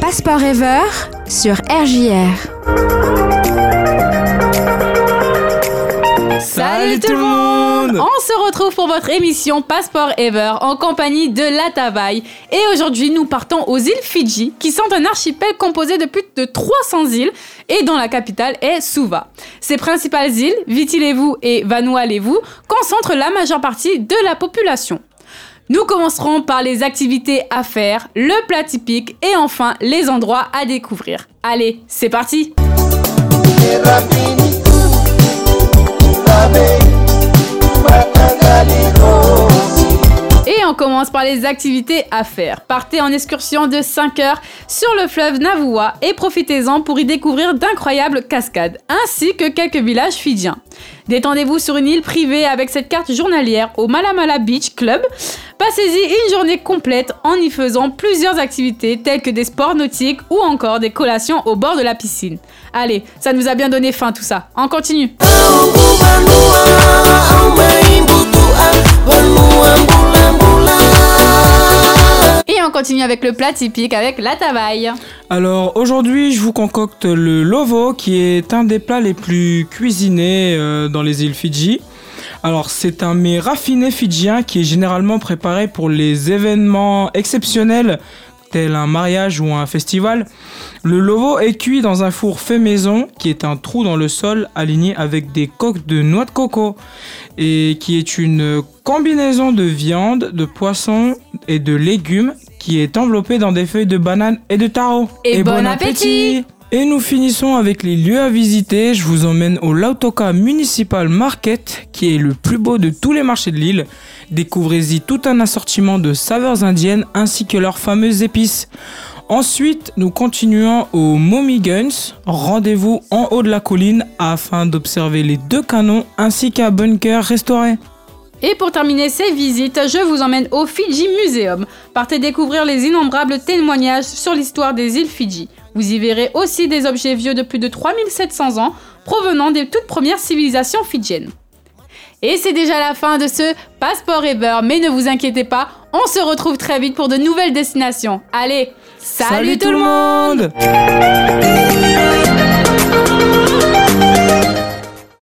Passeport Ever sur RJR. Salut tout le monde! On se retrouve pour votre émission Passeport Ever en compagnie de La Latavaï. Et aujourd'hui, nous partons aux îles Fidji, qui sont un archipel composé de plus de 300 îles et dont la capitale est Suva. Ces principales îles, Viti Levu et Vanua Levu, concentrent la majeure partie de la population. Nous commencerons par les activités à faire, le plat typique et enfin les endroits à découvrir. Allez, c'est parti! Et on commence par les activités à faire. Partez en excursion de 5 heures sur le fleuve Navua et profitez-en pour y découvrir d'incroyables cascades, ainsi que quelques villages fidjiens. Détendez-vous sur une île privée avec cette carte journalière au Malamala Beach Club. Passez-y une journée complète en y faisant plusieurs activités telles que des sports nautiques ou encore des collations au bord de la piscine. Allez, ça nous a bien donné faim tout ça. On continue. Et on continue avec le plat typique avec La Latavaï. Alors aujourd'hui, je vous concocte le lovo, qui est un des plats les plus cuisinés dans les îles Fidji. Alors c'est un mets raffiné fidjien qui est généralement préparé pour les événements exceptionnels, tel un mariage ou un festival. Le lovo est cuit dans un four fait maison, qui est un trou dans le sol aligné avec des coques de noix de coco, et qui est une combinaison de viande, de poisson et de légumes, qui est enveloppée dans des feuilles de banane et de taro. Et bon appétit! Et nous finissons avec les lieux à visiter. Je vous emmène au Lautoka Municipal Market, qui est le plus beau de tous les marchés de l'île. Découvrez-y tout un assortiment de saveurs indiennes ainsi que leurs fameuses épices. Ensuite, nous continuons au Mommy Guns. Rendez-vous en haut de la colline afin d'observer les 2 canons ainsi qu'un bunker restauré. Et pour terminer ces visites, je vous emmène au Fiji Museum. Partez découvrir les innombrables témoignages sur l'histoire des îles Fidji. Vous y verrez aussi des objets vieux de plus de 3700 ans provenant des toutes premières civilisations fidjiennes. Et c'est déjà la fin de ce Passeport Ever, mais ne vous inquiétez pas, on se retrouve très vite pour de nouvelles destinations. Allez, salut tout le monde!